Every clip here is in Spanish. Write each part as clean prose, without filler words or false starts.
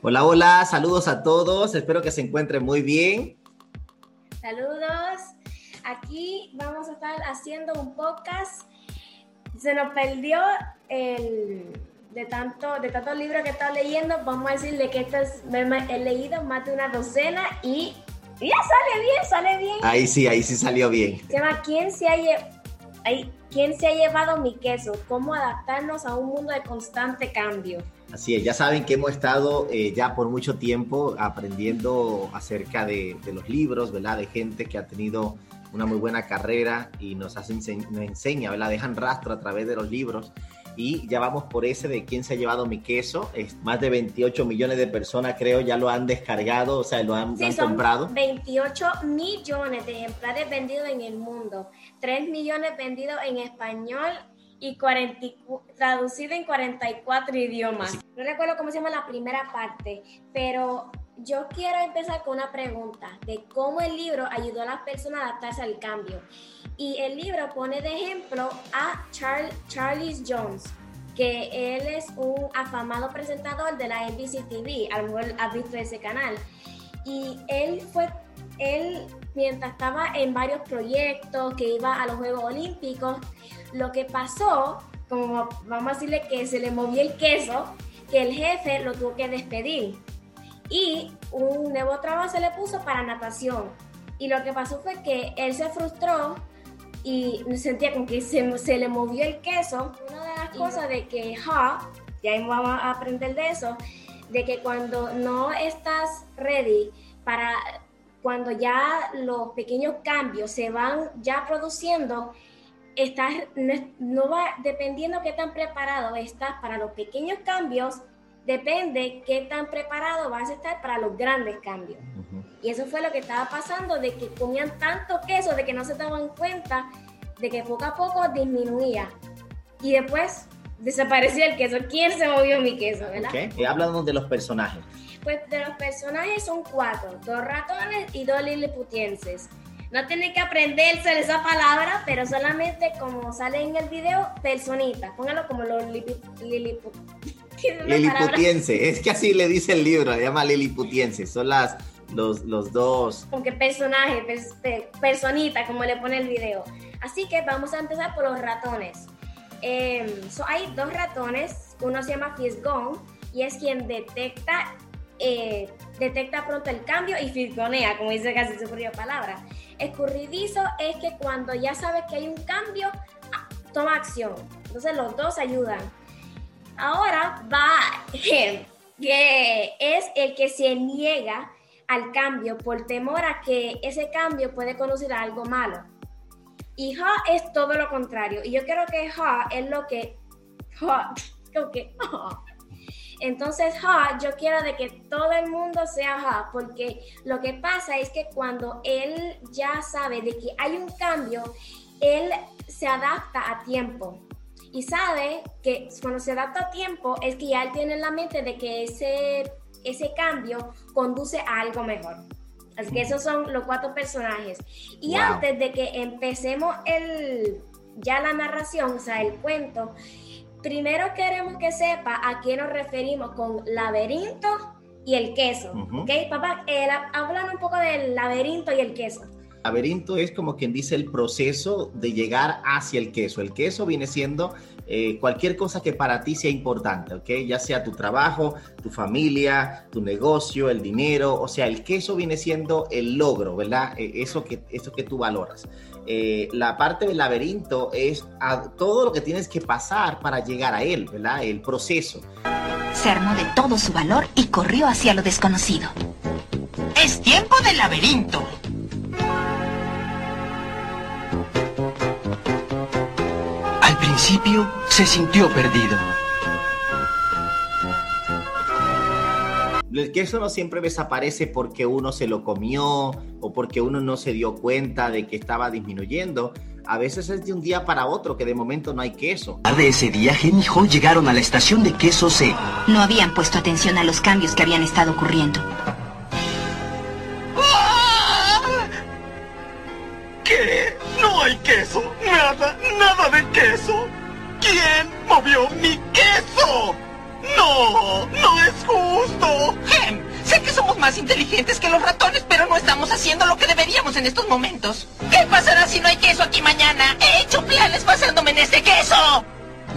Hola, hola, saludos a todos, espero que se encuentren muy bien. Saludos, aquí vamos a estar haciendo un podcast. Se nos perdió de tanto libro que he estado leyendo. Vamos a decirle que he leído más de una docena y ya sale bien. Ahí sí salió bien. Se llama ¿Quién se ha llevado mi queso? ¿Cómo adaptarnos a un mundo de constante cambio? Así es, ya saben que hemos estado ya por mucho tiempo aprendiendo acerca de los libros, ¿verdad? De gente que ha tenido una muy buena carrera y nos enseña, ¿verdad? Dejan rastro a través de los libros y ya vamos por ese de ¿Quién se ha llevado mi queso? Es más de 28 millones de personas, creo, ya lo han descargado, o sea, lo han comprado. 28 millones de ejemplares vendidos en el mundo, 3 millones vendidos en español y traducido en 44 idiomas. Sí. No recuerdo cómo se llama la primera parte, pero yo quiero empezar con una pregunta de cómo el libro ayudó a las personas a adaptarse al cambio. Y el libro pone de ejemplo a Charles Jones, que él es un afamado presentador de la NBC TV, a lo mejor has visto ese canal. Y él, mientras estaba en varios proyectos, que iba a los Juegos Olímpicos, lo que pasó, como vamos a decirle que se le movió el queso, que el jefe lo tuvo que despedir. Y un nuevo trabajo se le puso para natación. Y lo que pasó fue que él se frustró y sentía como que se le movió el queso. Una de las cosas de que Haw, ya vamos a aprender de eso, de que cuando no estás ready para... Cuando ya los pequeños cambios se van ya produciendo, no va dependiendo qué tan preparado estás para los pequeños cambios, depende qué tan preparado vas a estar para los grandes cambios. Uh-huh. Y eso fue lo que estaba pasando, de que comían tanto queso, de que no se daban cuenta, de que poco a poco disminuía. Y después desapareció el queso. ¿Quién se movió mi queso, verdad? Okay. Y hablamos de los personajes. Pues de los personajes son 4, 2 ratones y 2 liliputienses. No tienen que aprenderse esa palabra, pero solamente como sale en el video, personitas. Pónganlo como los liliputienses. Es que así le dice el libro, le llama liliputienses. Son los dos. Como que personaje, personita, como le pone el video. Así que vamos a empezar por los ratones. Hay 2 ratones, uno se llama Fisgón y es quien detecta pronto el cambio y fisgonea, como dice casi su propia palabra. Escurridizo es que cuando ya sabes que hay un cambio, toma acción. Entonces los dos ayudan. Ahora va Hem, que es el que se niega al cambio por temor a que ese cambio puede conducir a algo malo. Y Haw es todo lo contrario. Y yo creo que Haw es lo que... Entonces, Haw, yo quiero de que todo el mundo sea Haw, porque lo que pasa es que cuando él ya sabe de que hay un cambio, él se adapta a tiempo. Y sabe que cuando se adapta a tiempo es que ya él tiene en la mente de que ese cambio conduce a algo mejor. Así que esos son los 4 personajes. Y wow. Antes de que empecemos la narración, o sea, el cuento, primero queremos que sepa a qué nos referimos con laberinto y el queso. Uh-huh. ¿Ok, papá? Háblanos un poco del laberinto y el queso. laberinto es como quien dice el proceso de llegar hacia el queso. El queso viene siendo cualquier cosa que para ti sea importante, ¿ok? Ya sea tu trabajo, tu familia, tu negocio, el dinero. O sea, el queso viene siendo el logro, ¿verdad? Eso que tú valoras. La parte del laberinto es todo lo que tienes que pasar para llegar a él, ¿verdad? El proceso. Se armó de todo su valor y corrió hacia lo desconocido. ¡Es tiempo del laberinto! Al principio se sintió perdido. El queso no siempre desaparece porque uno se lo comió o porque uno no se dio cuenta de que estaba disminuyendo. A veces es de un día para otro que de momento no hay queso. De ese día, Hem y Haw llegaron a la estación de queso C. No habían puesto atención a los cambios que habían estado ocurriendo. ¿Qué? ¿No hay queso? ¿Nada de queso? ¿Quién movió mi queso? ¡No! ¡No es justo! Hem, sé que somos más inteligentes que los ratones, pero no estamos haciendo lo que deberíamos en estos momentos. ¿Qué pasará si no hay queso aquí mañana? ¡He hecho planes basándome en este queso!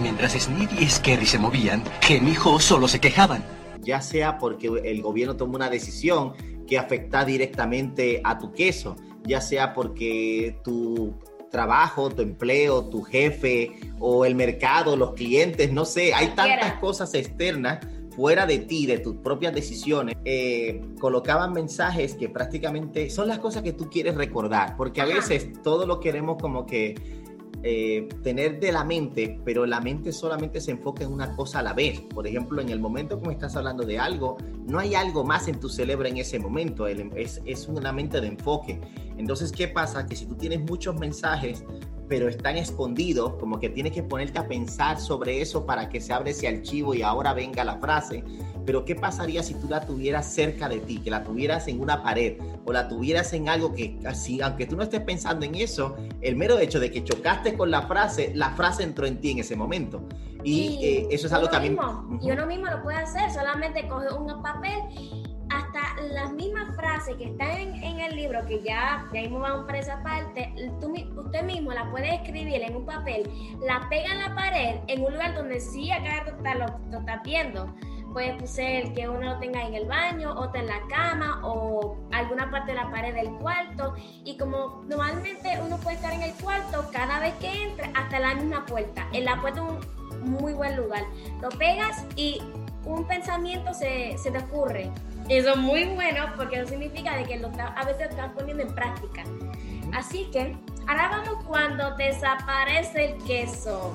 Mientras Sniff y Scurry se movían, Hem y Haw solo se quejaban. Ya sea porque el gobierno tomó una decisión que afecta directamente a tu queso, ya sea porque tu trabajo, tu empleo, tu jefe o el mercado, los clientes, no sé, hay tantas cosas externas fuera de ti, de tus propias decisiones. Colocaban mensajes que prácticamente son las cosas que tú quieres recordar, porque a veces todo lo queremos como que tener de la mente, pero la mente solamente se enfoca en una cosa a la vez. Por ejemplo, en el momento como estás hablando de algo, no hay algo más en tu cerebro en ese momento, es una mente de enfoque. Entonces, ¿qué pasa? Que si tú tienes muchos mensajes, pero están escondidos, como que tienes que ponerte a pensar sobre eso para que se abra ese archivo y ahora venga la frase. Pero ¿qué pasaría si tú la tuvieras cerca de ti, que la tuvieras en una pared o la tuvieras en algo que, así, aunque tú no estés pensando en eso, el mero hecho de que chocaste con la frase entró en ti en ese momento? Y eso es algo que a mí... Y uno mismo lo puede hacer, solamente coge un papel. Hasta las mismas frases que están en el libro, que ya mismo vamos para esa parte, usted mismo la puede escribir en un papel, la pega en la pared, en un lugar donde sí acá lo estás viendo. Puede ser que uno lo tenga en el baño, otra en la cama o alguna parte de la pared del cuarto. Y como normalmente uno puede estar en el cuarto, cada vez que entra, hasta la misma puerta. En la puerta es un muy buen lugar. Lo pegas y un pensamiento se te ocurre. Eso es muy bueno porque eso significa de que a veces lo estás poniendo en práctica. Así que ahora vamos cuando desaparece el queso.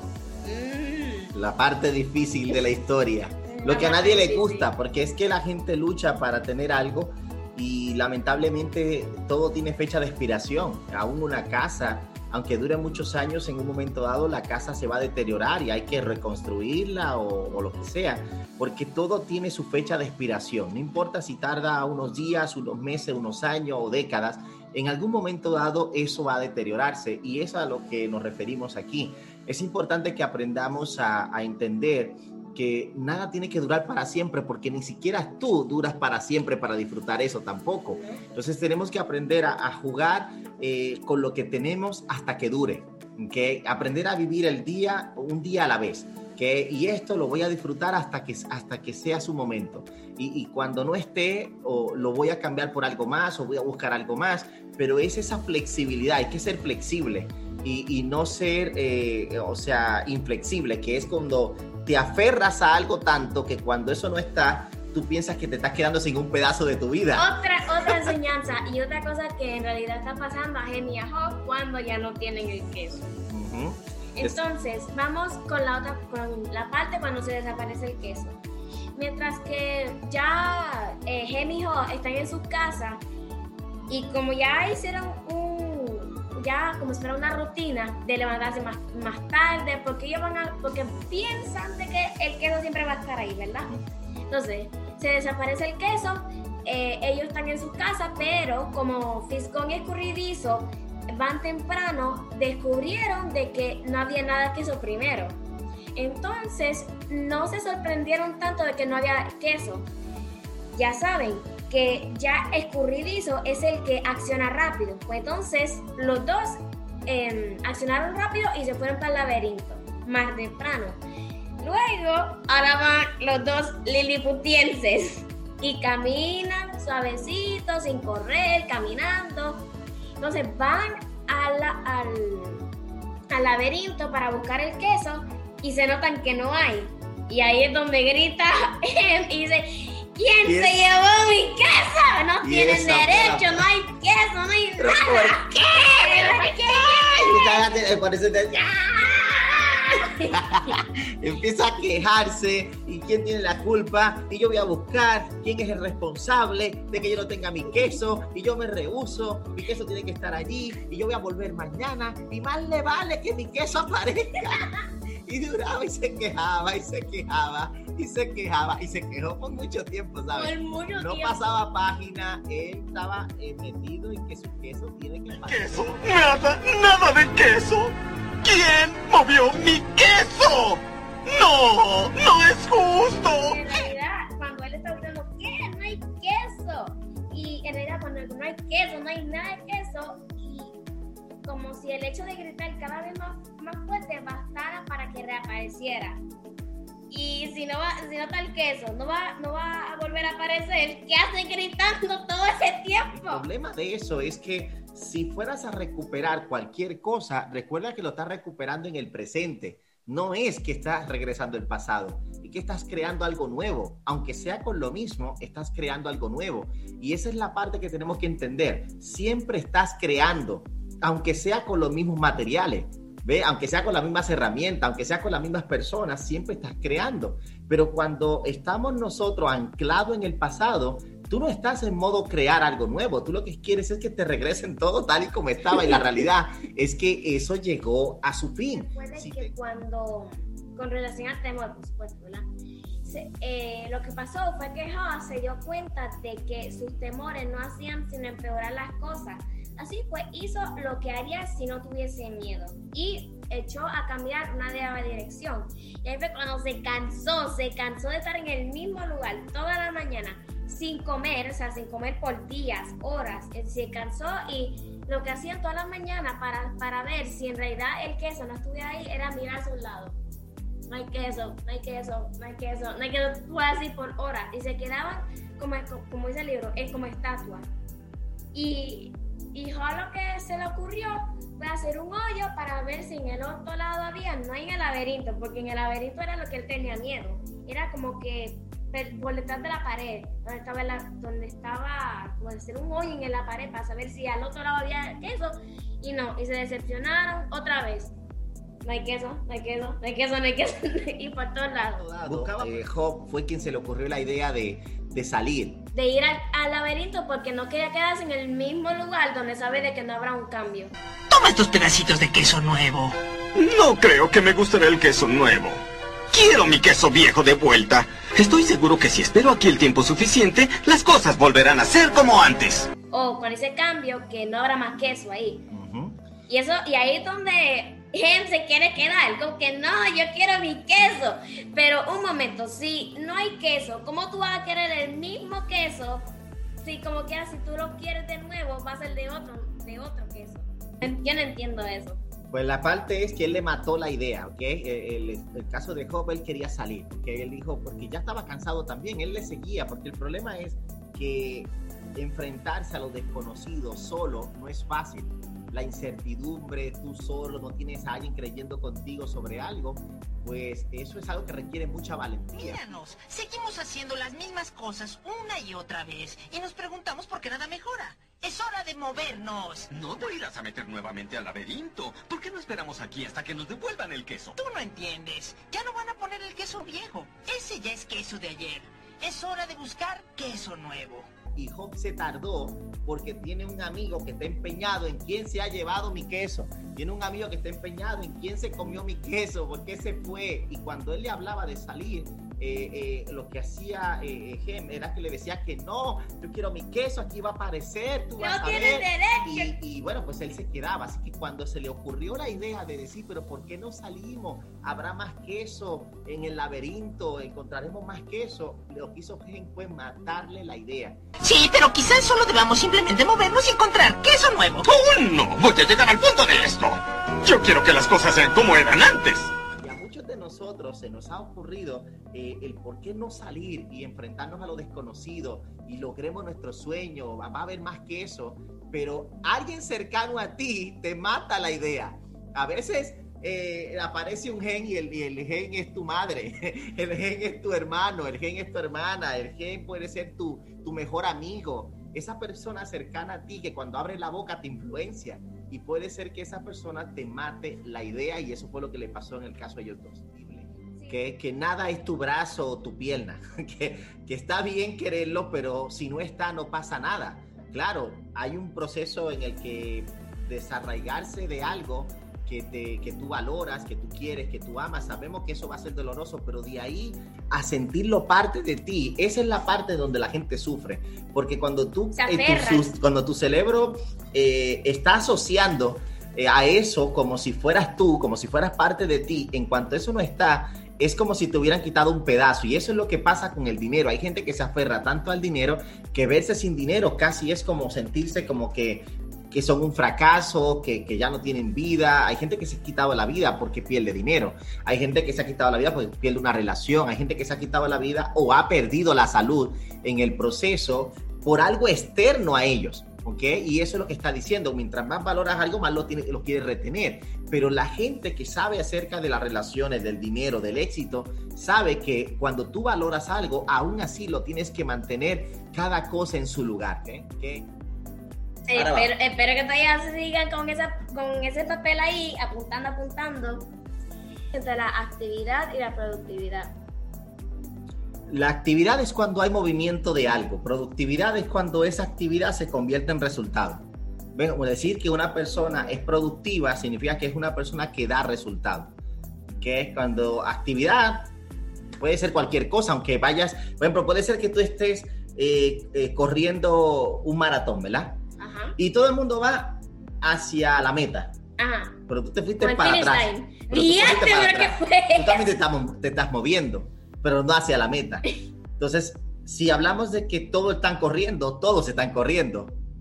La parte difícil de la historia. Lo que a nadie le gusta, porque es que la gente lucha para tener algo y lamentablemente todo tiene fecha de expiración. Aún una casa, aunque dure muchos años, en un momento dado la casa se va a deteriorar y hay que reconstruirla o lo que sea, porque todo tiene su fecha de expiración. No importa si tarda unos días, unos meses, unos años o décadas, en algún momento dado eso va a deteriorarse y eso es a lo que nos referimos aquí. Es importante que aprendamos a entender que nada tiene que durar para siempre, porque ni siquiera tú duras para siempre para disfrutar eso tampoco. Entonces tenemos que aprender a jugar con lo que tenemos hasta que dure, ¿okay? Aprender a vivir el día, un día a la vez, ¿okay? Y esto lo voy a disfrutar hasta que sea su momento. Y cuando no esté, o lo voy a cambiar por algo más, o voy a buscar algo más, pero es esa flexibilidad, hay que ser flexible y no ser, inflexible, que es cuando te aferras a algo tanto que cuando eso no está, tú piensas que te estás quedando sin un pedazo de tu vida. Otra enseñanza y otra cosa que en realidad está pasando a Hem y Haw cuando ya no tienen el queso. Uh-huh. Entonces, vamos con la parte cuando se desaparece el queso. Mientras que ya Hem y Haw están en su casa y como ya hicieron ya como si fuera una rutina de levantarse más tarde, porque piensan de que el queso siempre va a estar ahí, ¿verdad? Entonces, se desaparece el queso, ellos están en sus casas, pero como Fiscón y Escurridizo van temprano, descubrieron de que no había nada de queso primero. Entonces, no se sorprendieron tanto de que no había queso. Ya saben, que ya escurridizo es el que acciona rápido. Pues entonces los dos accionaron rápido y se fueron para el laberinto más temprano. Luego, ahora van los dos liliputienses y caminan suavecito, sin correr, caminando. Entonces van al laberinto para buscar el queso y se notan que no hay. Y ahí es donde grita y dice, ¿quién se llevó mi queso? No tienen derecho, no hay queso, no hay nada. ¿Por qué? ¿Por qué? Y por eso te dice, empieza a quejarse y quién tiene la culpa y yo voy a buscar quién es el responsable de que yo no tenga mi queso y yo me rehúso, mi queso tiene que estar allí y yo voy a volver mañana y más le vale que mi queso aparezca. Y duraba y se quejaba y se quejaba y se quejaba y se quejó por mucho tiempo, ¿sabes? Por mucho tiempo. No pasaba página, él estaba metido en que su queso tiene que pasar. ¿Queso? Nada de queso. ¿Quién movió mi queso? ¡No! ¡No es justo! En realidad, cuando él está gritando, ¿qué? ¡No hay queso! Y en realidad, cuando no hay queso, no hay nada de queso. Y como si el hecho de gritar cada vez más fuerte bastara para que reapareciera. Y si no está el queso, no va a volver a aparecer. ¿Qué hace gritando todo ese tiempo? El problema de eso es que si fueras a recuperar cualquier cosa, recuerda que lo estás recuperando en el presente. No es que estás regresando al pasado y que estás creando algo nuevo. Aunque sea con lo mismo, estás creando algo nuevo. Y esa es la parte que tenemos que entender. Siempre estás creando, aunque sea con los mismos materiales. ¿Ve? Aunque sea con las mismas herramientas, aunque sea con las mismas personas, siempre estás creando. Pero cuando estamos nosotros anclados en el pasado, tú no estás en modo crear algo nuevo, tú lo que quieres es que te regresen todo tal y como estaba, y la realidad es que eso llegó a su fin. Recuerden sí, que cuando, con relación al tema, por supuesto, ¿verdad? Lo que pasó fue que Haw se dio cuenta de que sus temores no hacían sino empeorar las cosas. Así pues, hizo lo que haría si no tuviese miedo y echó a cambiar una nueva dirección. Y ahí fue cuando se cansó de estar en el mismo lugar toda la mañana, sin comer por días, horas. Se cansó y lo que hacía toda la mañana para ver si en realidad el queso no estuviera ahí era mirar a su lado. No hay queso. Fue así por horas y se quedaban, como dice el libro, como estatua. Y Haw lo que se le ocurrió fue hacer un hoyo para ver si en el otro lado había, no en el laberinto, porque en el laberinto era lo que él tenía miedo. Era como que por detrás de la pared, donde estaba hacer un hoyo en la pared para saber si al otro lado había queso, y no, y se decepcionaron otra vez. No hay queso, y por todos lados. Haw fue quien se le ocurrió la idea de salir. De ir al laberinto porque no quería quedarse en el mismo lugar donde sabe de que no habrá un cambio. Toma estos pedacitos de queso nuevo. No creo que me gustará el queso nuevo. Quiero mi queso viejo de vuelta. Estoy seguro que si espero aquí el tiempo suficiente, las cosas volverán a ser como antes. Con ese cambio que no habrá más queso ahí. Uh-huh. Y ahí es donde Hem se quiere quedar, como que no, yo quiero mi queso. Pero un momento, si no hay queso, ¿cómo tú vas a querer el mismo queso? Si como que si tú lo quieres de nuevo, va a ser de otro queso. Yo no entiendo eso. Pues la parte es que él le mató la idea, ¿ok? El caso de Haw, él quería salir, ¿okay? Él dijo, porque ya estaba cansado también, él le seguía, porque el problema es que enfrentarse a lo desconocido solo no es fácil. La incertidumbre, tú solo, no tienes a alguien creyendo contigo sobre algo, pues eso es algo que requiere mucha valentía. Míranos, seguimos haciendo las mismas cosas una y otra vez y nos preguntamos por qué nada mejora. ¡Es hora de movernos! No te irás a meter nuevamente al laberinto. ¿Por qué no esperamos aquí hasta que nos devuelvan el queso? Tú no entiendes. Ya no van a poner el queso viejo. Ese ya es queso de ayer. Es hora de buscar queso nuevo. Y Haw se tardó porque tiene un amigo que está empeñado en quién se ha llevado mi queso. Tiene un amigo que está empeñado en quién se comió mi queso, por qué se fue. Y cuando él le hablaba de salir, lo que hacía Hem era que le decía que no, yo quiero mi queso, aquí va a aparecer, tú vas a ver. Y bueno, pues él se quedaba, así que cuando se le ocurrió la idea de decir, pero ¿por qué no salimos? Habrá más queso en el laberinto, encontraremos más queso, lo que hizo Hem fue matarle la idea. Sí, pero quizás solo debamos simplemente movernos y encontrar queso nuevo. ¡Oh, no! Voy a llegar al punto de esto. Yo quiero que las cosas sean como eran antes. Nosotros se nos ha ocurrido el por qué no salir y enfrentarnos a lo desconocido y logremos nuestro sueño, va a haber más que eso, pero alguien cercano a ti te mata la idea. A veces aparece un gen y el gen es tu madre, el gen es tu hermano, el gen es tu hermana, el gen puede ser tu mejor amigo, esa persona cercana a ti que cuando abres la boca te influencia. Y puede ser que esa persona te mate la idea, y eso fue lo que le pasó en el caso a ellos dos. Sí. Que nada es tu brazo o tu pierna, que está bien quererlo, pero si no está, no pasa nada. Claro, hay un proceso en el que desarraigarse de algo que tú valoras, que tú quieres, que tú amas, sabemos que eso va a ser doloroso, pero de ahí a sentirlo parte de ti, esa es la parte donde la gente sufre, porque cuando tu cerebro está asociando a eso como si fueras tú, como si fueras parte de ti, en cuanto eso no está, es como si te hubieran quitado un pedazo, y eso es lo que pasa con el dinero. Hay gente que se aferra tanto al dinero que verse sin dinero casi es como sentirse como que son un fracaso, que ya no tienen vida. Hay gente que se ha quitado la vida porque pierde dinero. Hay gente que se ha quitado la vida porque pierde una relación. Hay gente que se ha quitado la vida o ha perdido la salud en el proceso por algo externo a ellos, ¿ok? Y eso es lo que está diciendo. Mientras más valoras algo, más lo quieres retener. Pero la gente que sabe acerca de las relaciones, del dinero, del éxito, sabe que cuando tú valoras algo, aún así lo tienes que mantener cada cosa en su lugar, ¿ok? Espero que todavía se sigan con ese papel ahí, apuntando, entre la actividad y la productividad. La actividad es cuando hay movimiento de algo, productividad es cuando esa actividad se convierte en resultado. Bueno, decir que una persona es productiva significa que es una persona que da resultado, que es cuando actividad puede ser cualquier cosa, aunque vayas, por ejemplo, puede ser que tú estés corriendo un maratón, ¿verdad? Y todo el mundo va hacia la meta. Ajá. Pero tú te fuiste para atrás. Tú también te estás moviendo, pero no hacia la meta. Entonces, si hablamos de que todos están corriendo,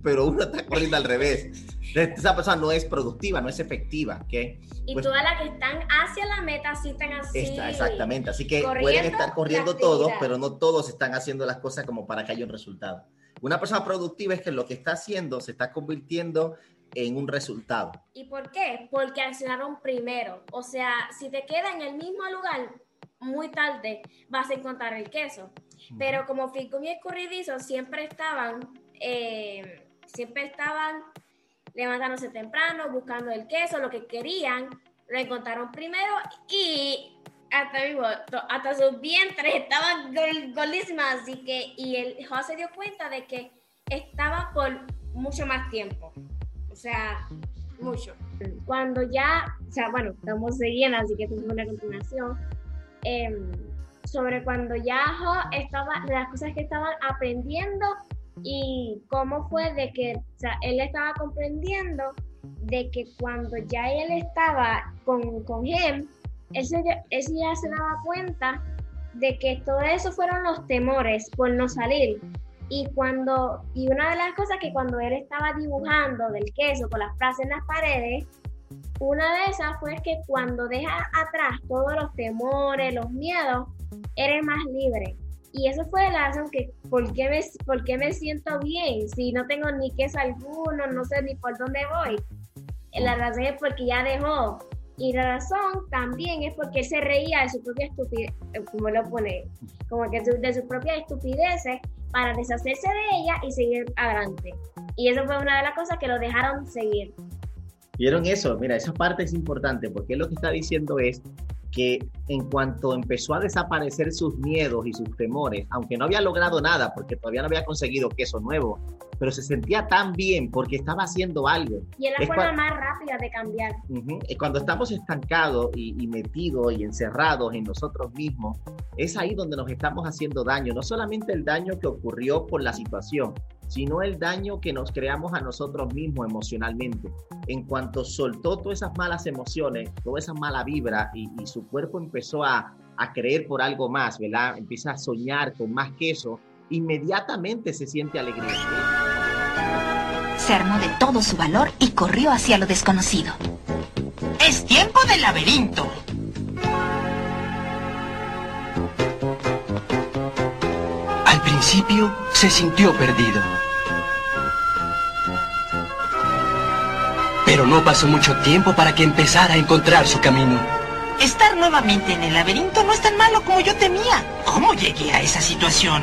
pero uno está corriendo al revés. Esa persona no es productiva, no es efectiva, ¿okay? Y pues, todas las que están hacia la meta sí están así. Exactamente. Así que pueden estar corriendo todos, pero no todos están haciendo las cosas como para que haya un resultado. Una persona productiva es que lo que está haciendo se está convirtiendo en un resultado. ¿Y por qué? Porque accionaron primero. O sea, si te quedas en el mismo lugar, muy tarde vas a encontrar el queso. Pero como Fico y Escurridizo siempre estaban levantándose temprano, buscando el queso, lo que querían, lo encontraron primero y... Hasta sus vientres estaban golísimas, así que el Haw se dio cuenta de que estaba por mucho más tiempo, o sea, mucho. Cuando ya, o sea, bueno, estamos siguiendo, así que esto es una continuación, sobre cuando ya Haw estaba, de las cosas que estaban aprendiendo y cómo fue de que, o sea, él estaba comprendiendo de que cuando ya él estaba con él, Él ya se daba cuenta de que todo eso fueron los temores por no salir. Y una de las cosas que cuando él estaba dibujando del queso con las frases en las paredes, una de esas fue que cuando dejas atrás todos los temores, los miedos, eres más libre. Y eso fue la razón que, ¿por qué me siento bien si no tengo ni queso alguno, no sé ni por dónde voy? La razón es porque ya dejó. Y la razón también es porque él se reía de su propia estupidez, como lo pone, como que de sus propias estupideces para deshacerse de ella y seguir adelante. Y eso fue una de las cosas que lo dejaron seguir. ¿Vieron eso? Mira, esa parte es importante porque lo que está diciendo es que en cuanto empezó a desaparecer sus miedos y sus temores, aunque no había logrado nada porque todavía no había conseguido queso nuevo, pero se sentía tan bien porque estaba haciendo algo. Y es la forma más rápida de cambiar. Uh-huh. Cuando estamos estancados y metidos y encerrados en nosotros mismos, es ahí donde nos estamos haciendo daño. No solamente el daño que ocurrió por la situación, sino el daño que nos creamos a nosotros mismos emocionalmente. En cuanto soltó todas esas malas emociones, toda esa mala vibra y su cuerpo empezó a creer por algo más, ¿verdad? Empieza a soñar con más queso, inmediatamente se siente alegría. Se armó de todo su valor y corrió hacia lo desconocido. ¡Es tiempo del laberinto! Al principio se sintió perdido, pero no pasó mucho tiempo para que empezara a encontrar su camino. Estar nuevamente en el laberinto no es tan malo como yo temía. ¿Cómo llegué a esa situación?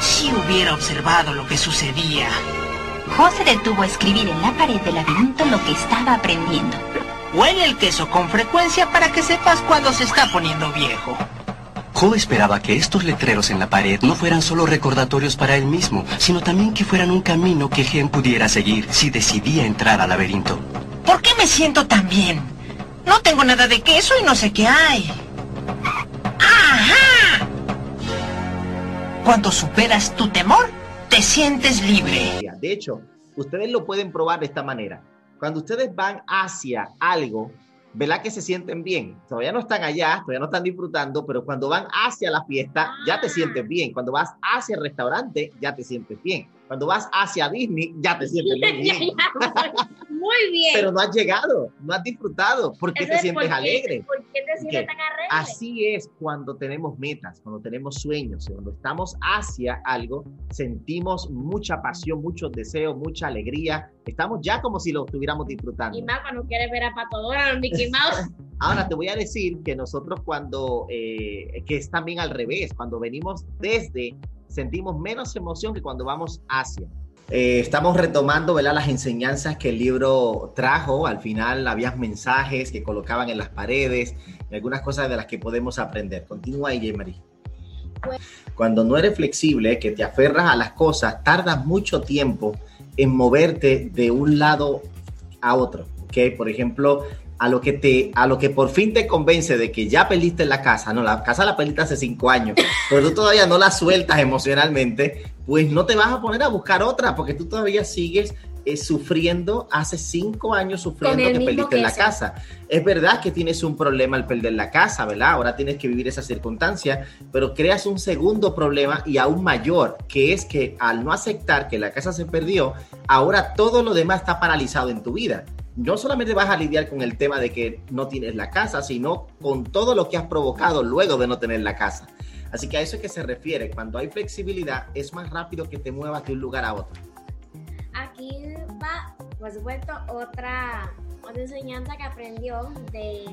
Si hubiera observado lo que sucedía. Haw se detuvo a escribir en la pared del laberinto lo que estaba aprendiendo. Huele el queso con frecuencia para que sepas cuándo se está poniendo viejo. Haw esperaba que estos letreros en la pared no fueran solo recordatorios para él mismo, sino también que fueran un camino que Hem pudiera seguir si decidía entrar al laberinto. ¿Por qué me siento tan bien? No tengo nada de queso y no sé qué hay. ¡Ajá! Cuando superas tu temor, te sientes libre. De hecho, ustedes lo pueden probar de esta manera. Cuando ustedes van hacia algo, ¿verdad que se sienten bien? Todavía no están allá, todavía no están disfrutando, pero cuando van hacia la fiesta, ya te sientes bien. Cuando vas hacia el restaurante, ya te sientes bien. Cuando vas hacia Disney, ya te sientes bien. Muy bien. Pero no has llegado, no has disfrutado. ¿Por qué te sientes alegre? ¿Por qué te sientes tan alegre? Así es cuando tenemos metas, cuando tenemos sueños, cuando estamos hacia algo, sentimos mucha pasión, muchos deseos, mucha alegría. Estamos ya como si lo estuviéramos disfrutando. Y más cuando quieres ver a Pato Donald, a Mickey Mouse. Ahora te voy a decir que nosotros cuando, que es también al revés, cuando venimos desde, sentimos menos emoción que cuando vamos hacia. Estamos retomando, ¿verdad?, las enseñanzas que el libro trajo. Al final había mensajes que colocaban en las paredes, algunas cosas de las que podemos aprender. Continúa ahí, María. Cuando no eres flexible, que te aferras a las cosas, tardas mucho tiempo en moverte de un lado a otro, ¿ok? Por ejemplo, a lo que por fin te convence de que ya perdiste la casa, no, la casa la perdiste hace 5 años, pero tú todavía no la sueltas emocionalmente, pues no te vas a poner a buscar otra, porque tú todavía sigues sufriendo, hace 5 años sufriendo que perdiste la casa. Es verdad que tienes un problema al perder la casa, ¿verdad? Ahora tienes que vivir esa circunstancia, pero creas un segundo problema y aún mayor, que es que al no aceptar que la casa se perdió, ahora todo lo demás está paralizado en tu vida. No solamente vas a lidiar con el tema de que no tienes la casa, sino con todo lo que has provocado luego de no tener la casa. Así que a eso es que se refiere. Cuando hay flexibilidad, es más rápido que te muevas de un lugar a otro. Aquí va, por supuesto, otra enseñanza que aprendió de...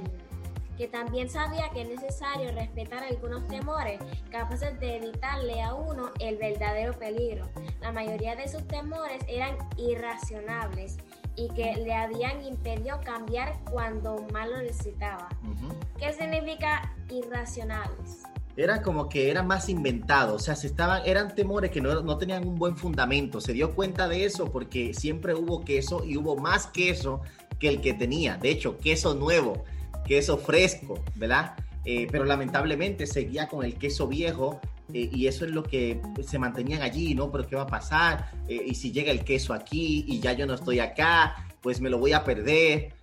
que también sabía que es necesario respetar algunos temores capaces de evitarle a uno el verdadero peligro. La mayoría de sus temores eran irracionables y que le habían impedido cambiar cuando más lo necesitaba. Uh-huh. ¿Qué significa irracionales? Era como que eran más inventados, o sea, eran temores que no tenían un buen fundamento. Se dio cuenta de eso porque siempre hubo queso y hubo más queso que el que tenía. De hecho, queso nuevo, queso fresco, ¿verdad? Pero lamentablemente seguía con el queso viejo y eso es lo que se mantenían allí, ¿no? ¿Pero qué va a pasar? Y si llega el queso aquí y ya yo no estoy acá, pues me lo voy a perder.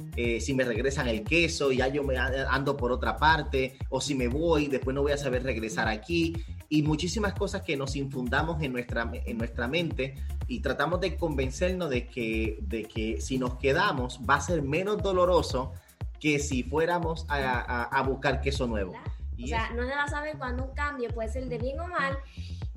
Si me regresan el queso, ya yo me ando por otra parte. O si me voy, después no voy a saber regresar aquí. Y muchísimas cosas que nos infundamos en nuestra mente y tratamos de convencernos de que si nos quedamos va a ser menos doloroso que si fuéramos a buscar queso nuevo. Y o sea, no se va a saber cuando un cambio puede ser de bien o mal,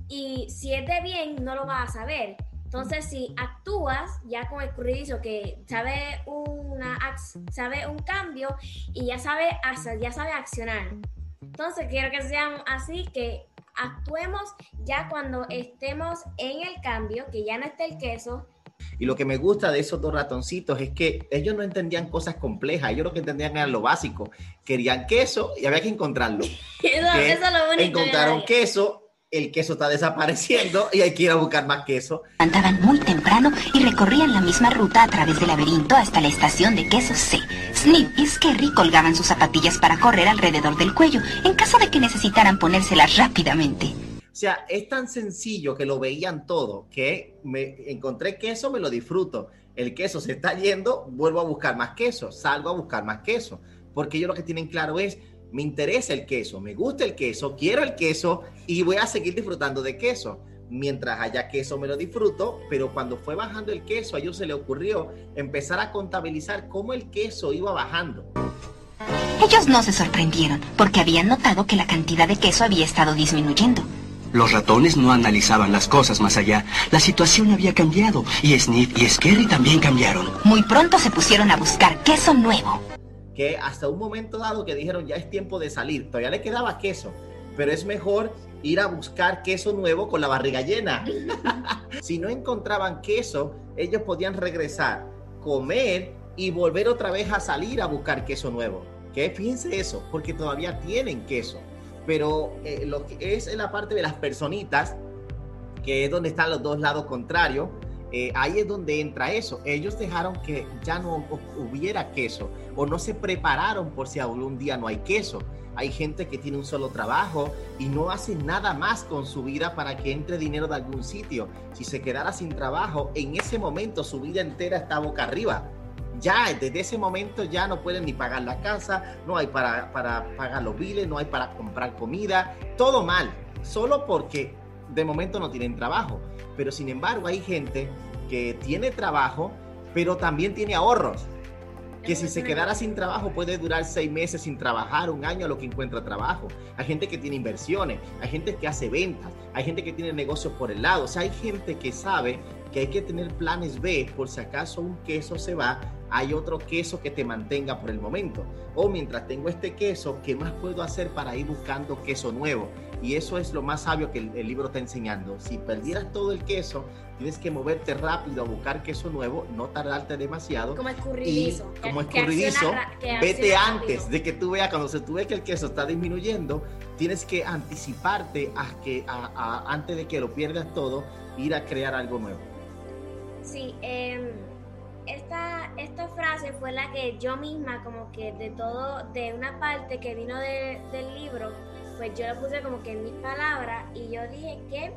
y si es de bien, no lo vas a saber. Entonces, si actúas ya con el curridizo que sabe un cambio y ya sabe accionar. Entonces, quiero que sean así, que actuemos ya cuando estemos en el cambio, que ya no esté el queso. Y lo que me gusta de esos 2 ratoncitos es que ellos no entendían cosas complejas, ellos lo que entendían era lo básico. Querían queso y había que encontrarlo. Eso es lo único. Encontraron queso, el queso está desapareciendo y hay que ir a buscar más queso. Levantaban muy temprano y recorrían la misma ruta a través del laberinto hasta la estación de queso C. Sniff y Scurry colgaban sus zapatillas para correr alrededor del cuello en caso de que necesitaran ponérselas rápidamente. O sea, es tan sencillo que lo veían todo, que me encontré queso, me lo disfruto. El queso se está yendo, vuelvo a buscar más queso, salgo a buscar más queso. Porque ellos lo que tienen claro es, me interesa el queso, me gusta el queso, quiero el queso y voy a seguir disfrutando de queso. Mientras haya queso me lo disfruto, pero cuando fue bajando el queso a ellos se les ocurrió empezar a contabilizar cómo el queso iba bajando. Ellos no se sorprendieron porque habían notado que la cantidad de queso había estado disminuyendo. Los ratones no analizaban las cosas más allá. La situación había cambiado y Sniff y Scurry también cambiaron. Muy pronto se pusieron a buscar queso nuevo. Que hasta un momento dado que dijeron ya es tiempo de salir, todavía le quedaba queso, pero es mejor ir a buscar queso nuevo con la barriga llena. Si no encontraban queso, ellos podían regresar, comer y volver otra vez a salir a buscar queso nuevo. Que fíjense eso, porque todavía tienen queso, pero lo que es en la parte de las personitas, que es donde están los dos lados contrarios, ahí es donde entra eso. Ellos dejaron que ya no hubiera queso o no se prepararon por si algún día no hay queso. Hay gente que tiene un solo trabajo y no hace nada más con su vida para que entre dinero de algún sitio. Si se quedara sin trabajo, en ese momento su vida entera está boca arriba. Ya desde ese momento ya no pueden ni pagar la casa, no hay para pagar los biles, no hay para comprar comida, todo mal, solo porque de momento no tienen trabajo. Pero sin embargo hay gente que tiene trabajo, pero también tiene ahorros, que si se quedara sin trabajo puede durar 6 meses sin trabajar, 1 año a lo que encuentra trabajo. Hay gente que tiene inversiones, hay gente que hace ventas, hay gente que tiene negocios por el lado. O sea, hay gente que sabe que hay que tener planes B por si acaso un queso se va, hay otro queso que te mantenga por el momento. O mientras tengo este queso, ¿qué más puedo hacer para ir buscando queso nuevo? Y eso es lo más sabio que el libro está enseñando. Si perdieras todo el queso, tienes que moverte rápido a buscar queso nuevo, no tardarte demasiado. Como escurridizo. Y como escurridizo, vete antes de que tú veas, cuando se tú ve que el queso está disminuyendo, tienes que anticiparte antes de que lo pierdas todo, ir a crear algo nuevo. Sí, esta frase fue la que yo misma, como que de una parte que vino del libro, pues yo lo puse como que en mis palabras y yo dije que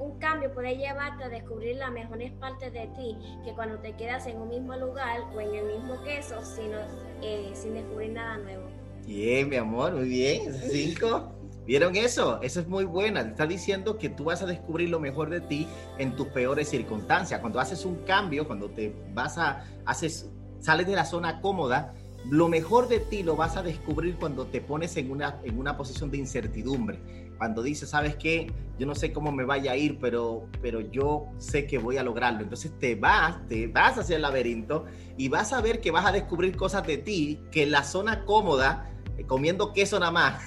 un cambio puede llevarte a descubrir las mejores partes de ti, que cuando te quedas en un mismo lugar o en el mismo queso sin descubrir nada nuevo. Bien, mi amor, muy bien. 5. ¿Vieron eso? Eso es muy buena. Te está diciendo que tú vas a descubrir lo mejor de ti en tus peores circunstancias. Cuando haces un cambio, cuando te vas sales de la zona cómoda, lo mejor de ti lo vas a descubrir cuando te pones en una posición de incertidumbre. Cuando dices, ¿sabes qué? Yo no sé cómo me vaya a ir, pero yo sé que voy a lograrlo. Entonces te vas hacia el laberinto y vas a ver que vas a descubrir cosas de ti que en la zona cómoda, comiendo queso nada más,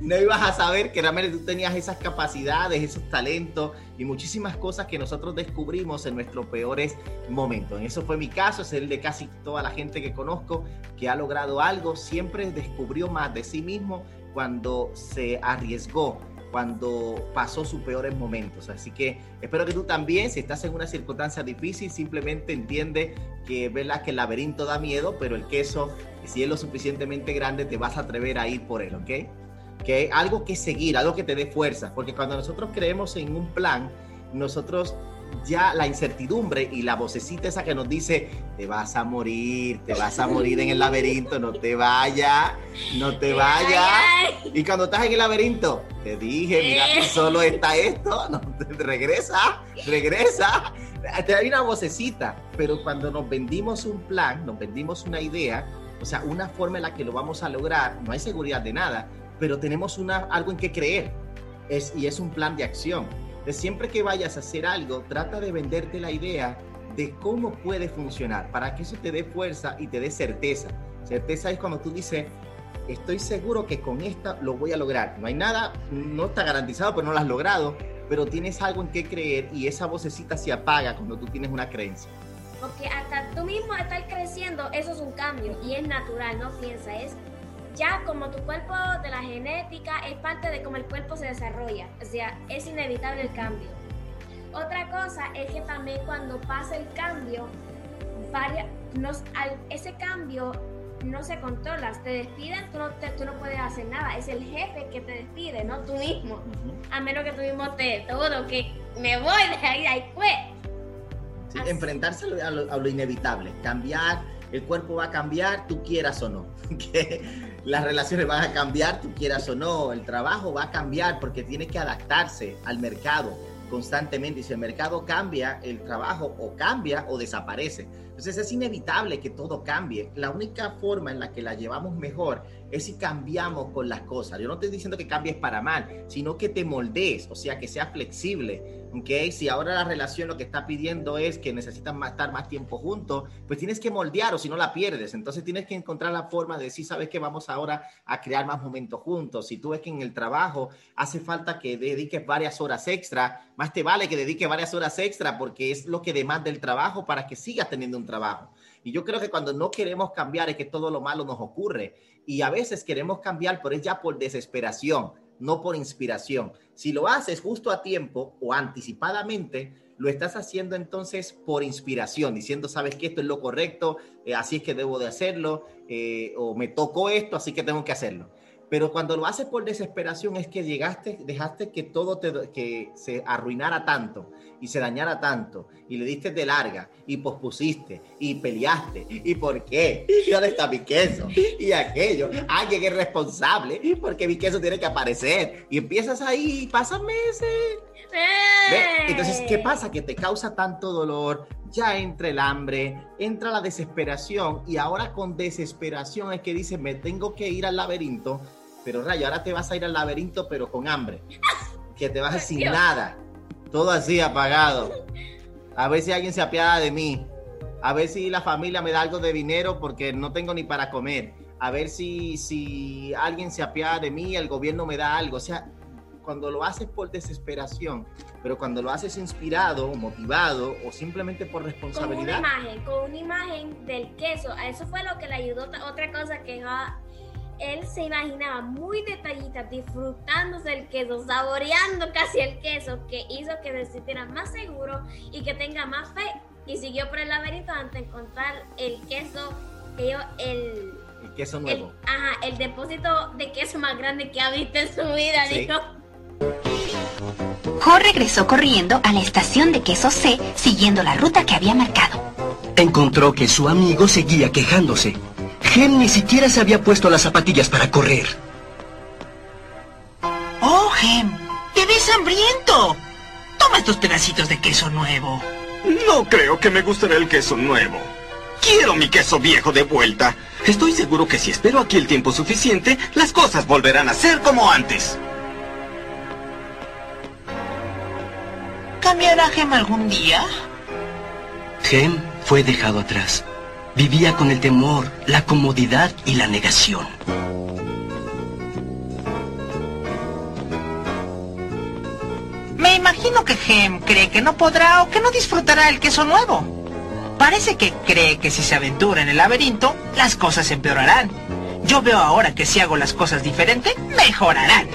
no ibas a saber que realmente tú tenías esas capacidades, esos talentos y muchísimas cosas que nosotros descubrimos en nuestros peores momentos. Eso fue mi caso, es el de casi toda la gente que conozco que ha logrado algo, siempre descubrió más de sí mismo cuando se arriesgó, cuando pasó sus peores momentos. Así que espero que tú también, si estás en una circunstancia difícil, simplemente entiende que, ¿verdad?, que el laberinto da miedo, pero el queso, si es lo suficientemente grande, te vas a atrever a ir por él, ¿ok? Que algo que seguir, algo que te dé fuerza, porque cuando nosotros creemos en un plan, nosotros ya la incertidumbre y la vocecita esa que nos dice, te vas a morir en el laberinto, no te vayas. Y cuando estás en el laberinto, te dije, mira, que solo está esto, no, regresa. Te da una vocecita, pero cuando nos vendimos un plan, nos vendimos una idea, o sea, una forma en la que lo vamos a lograr, no hay seguridad de nada, pero tenemos algo en que creer, y es un plan de acción. Siempre que vayas a hacer algo, trata de venderte la idea de cómo puede funcionar, para que eso te dé fuerza y te dé certeza. Certeza es cuando tú dices, estoy seguro que con esta lo voy a lograr. No hay nada, no está garantizado, pero no lo has logrado, pero tienes algo en que creer y esa vocecita se apaga cuando tú tienes una creencia. Porque hasta tú mismo estás creciendo, eso es un cambio y es natural, no piensa, es Ya como tu cuerpo, de la genética, es parte de cómo el cuerpo se desarrolla, o sea, es inevitable el cambio. Otra cosa es que también cuando pasa el cambio, ese cambio no se controla, te despiden, tú no puedes hacer nada, es el jefe que te despide, no tú mismo, a menos que tú mismo que me voy de ahí fue. Sí, enfrentarse a lo inevitable, cambiar, el cuerpo va a cambiar, tú quieras o no, que las relaciones van a cambiar, tú quieras o no, el trabajo va a cambiar porque tiene que adaptarse al mercado constantemente, y si el mercado cambia, el trabajo o cambia o desaparece. Entonces es inevitable que todo cambie. La única forma en la que la llevamos mejor es si cambiamos con las cosas. Yo no estoy diciendo que cambies para mal, sino que te moldees, o sea, que seas flexible, ¿okay? Si ahora la relación lo que está pidiendo es que necesitan estar más tiempo juntos, pues tienes que moldear o si no la pierdes. Entonces tienes que encontrar la forma de decir, ¿sabes qué? Vamos ahora a crear más momentos juntos. Si tú ves que en el trabajo hace falta que dediques varias horas extra, más te vale que dediques varias horas extra porque es lo que demanda el trabajo para que sigas teniendo un trabajo. Y yo creo que cuando no queremos cambiar es que todo lo malo nos ocurre. Y a veces queremos cambiar, pero es ya por desesperación, no por inspiración. Si lo haces justo a tiempo o anticipadamente, lo estás haciendo entonces por inspiración, diciendo, sabes que esto es lo correcto, así es que debo de hacerlo, o me tocó esto, así que tengo que hacerlo. Pero cuando lo haces por desesperación es que dejaste que todo que se arruinara tanto y se dañara tanto y le diste de larga y pospusiste y peleaste. ¿Y por qué? ¿Y dónde está mi queso? Y aquello. Alguien es responsable porque mi queso tiene que aparecer. Y empiezas ahí y pasan meses. ¿Ve? Entonces, ¿qué pasa? Que te causa tanto dolor, ya entra el hambre, entra la desesperación y ahora con desesperación es que dices, me tengo que ir al laberinto, pero rayo, ahora te vas a ir al laberinto pero con hambre, que te vas a sin nada, todo así apagado, a ver si alguien se apiada de mí, a ver si la familia me da algo de dinero porque no tengo ni para comer, a ver si alguien se apiada de mí, el gobierno me da algo, o sea, cuando lo haces por desesperación, pero cuando lo haces inspirado, motivado o simplemente por responsabilidad. Con una imagen del queso, eso fue lo que le ayudó. Otra cosa que él se imaginaba muy detallista, disfrutándose del queso, saboreando casi el queso, que hizo que se sintiera más seguro y que tenga más fe. Y siguió por el laberinto hasta encontrar el queso, el queso nuevo. El depósito de queso más grande que ha visto en su vida, sí. Dijo. Haw regresó corriendo a la estación de queso C, siguiendo la ruta que había marcado. Encontró que su amigo seguía quejándose. Hem ni siquiera se había puesto las zapatillas para correr. ¡Oh, Hem! ¡Te ves hambriento! ¡Toma estos pedacitos de queso nuevo! No creo que me gustará el queso nuevo. ¡Quiero mi queso viejo de vuelta! Estoy seguro que si espero aquí el tiempo suficiente, las cosas volverán a ser como antes. ¿Cambiará Hem algún día? Hem fue dejado atrás. Vivía con el temor, la comodidad y la negación. Me imagino que Hem cree que no podrá o que no disfrutará el queso nuevo. Parece que cree que si se aventura en el laberinto, las cosas empeorarán. Yo veo ahora que si hago las cosas diferente, mejorarán.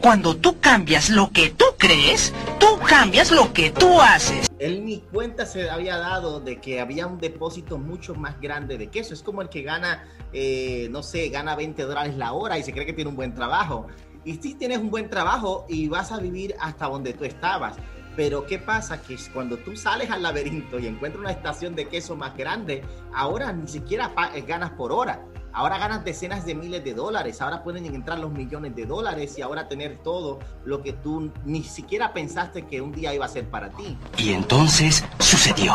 Cuando tú cambias lo que tú crees, tú cambias lo que tú haces. Él ni cuenta se había dado de que había un depósito mucho más grande de queso. Es como el que gana, gana $20 la hora y se cree que tiene un buen trabajo. Y sí tienes un buen trabajo y vas a vivir hasta donde tú estabas. Pero ¿qué pasa? Que cuando tú sales al laberinto y encuentras una estación de queso más grande, ahora ni siquiera ganas por hora. Ahora ganas decenas de miles de dólares, ahora pueden entrar los millones de dólares y ahora tener todo lo que tú ni siquiera pensaste que un día iba a ser para ti. Y entonces sucedió.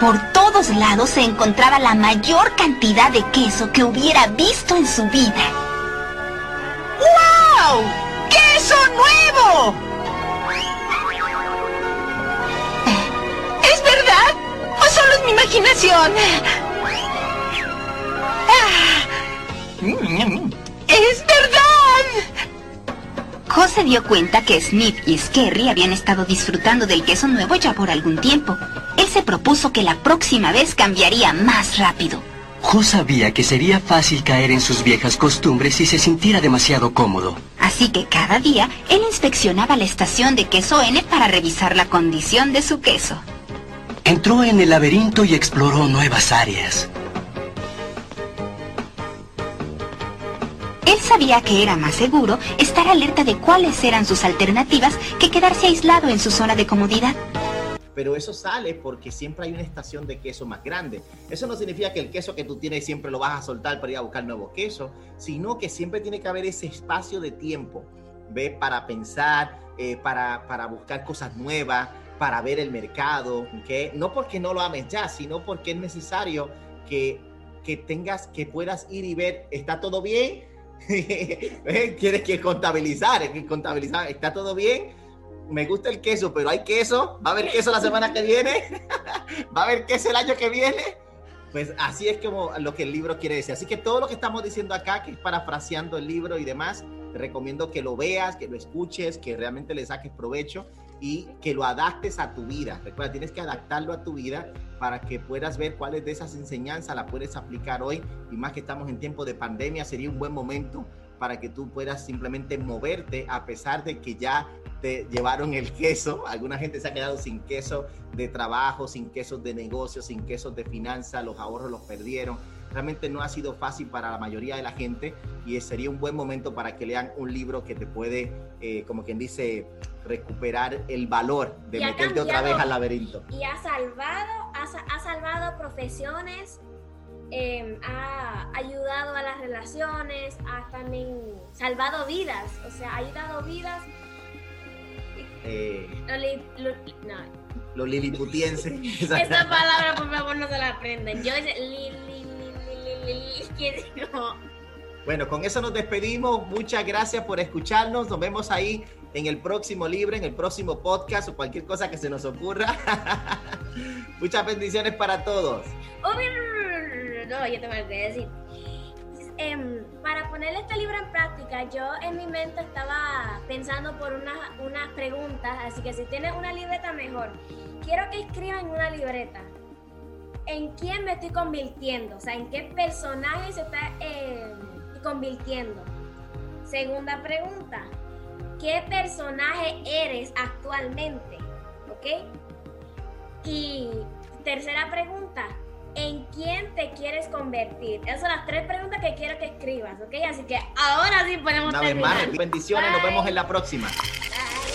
Por todos lados se encontraba la mayor cantidad de queso que hubiera visto en su vida. ¡Wow! ¡Queso nuevo! ¿Es verdad? ¿O solo es mi imaginación? ¡Es verdad! Haw se dio cuenta que Sniff y Scurry habían estado disfrutando del queso nuevo ya por algún tiempo. Él se propuso que la próxima vez cambiaría más rápido. Haw sabía que sería fácil caer en sus viejas costumbres si se sintiera demasiado cómodo. Así que cada día, él inspeccionaba la estación de queso N para revisar la condición de su queso. Entró en el laberinto y exploró nuevas áreas. Él sabía que era más seguro estar alerta de cuáles eran sus alternativas que quedarse aislado en su zona de comodidad. Pero eso sale porque siempre hay una estación de queso más grande. Eso no significa que el queso que tú tienes siempre lo vas a soltar para ir a buscar nuevo queso, sino que siempre tiene que haber ese espacio de tiempo, ¿ve? Para pensar, para buscar cosas nuevas, para ver el mercado, ¿okay? No porque no lo ames ya, sino porque es necesario que puedas ir y ver, ¿está todo bien? Tienes que contabilizar, ¿está todo bien? Me gusta el queso, pero ¿hay queso? ¿Va a haber queso la semana que viene? ¿Va a haber queso el año que viene? Pues así es como lo que el libro quiere decir. Así que todo lo que estamos diciendo acá, que es parafraseando el libro y demás, te recomiendo que lo veas, que lo escuches, que realmente le saques provecho y que lo adaptes a tu vida. Recuerda, tienes que adaptarlo a tu vida para que puedas ver cuáles de esas enseñanzas las puedes aplicar hoy. Y más que estamos en tiempo de pandemia, sería un buen momento para que tú puedas simplemente moverte a pesar de que ya te llevaron el queso. Alguna gente se ha quedado sin queso de trabajo, sin quesos de negocio, sin quesos de finanzas, los ahorros los perdieron. Realmente no ha sido fácil para la mayoría de la gente y sería un buen momento para que lean un libro que te puede, como quien dice, recuperar el valor de meterte otra vez al laberinto. Y ha salvado profesiones, ha ayudado a las relaciones, ha también salvado vidas, o sea, ha ayudado vidas. Los liliputienses. Esa palabra, por favor, no se la aprenden. Yo decía no. Bueno, con eso nos despedimos. Muchas gracias por escucharnos. Nos vemos ahí en el próximo libro, en el próximo podcast o cualquier cosa que se nos ocurra. Muchas bendiciones para todos. No, yo te voy a decir. Para poner este libro en práctica, yo en mi mente estaba pensando por unas preguntas, así que si tienes una libreta, mejor. Quiero que escriban en una libreta en quién me estoy convirtiendo, o sea, en qué personaje se está convirtiendo. Segunda pregunta, ¿qué personaje eres actualmente? ¿Ok? Y tercera pregunta, ¿en quién te quieres convertir? Esas son las tres preguntas que quiero que escribas, ¿ok? Así que ahora sí podemos terminar. Una vez más, bendiciones, bye. Nos vemos en la próxima. Bye.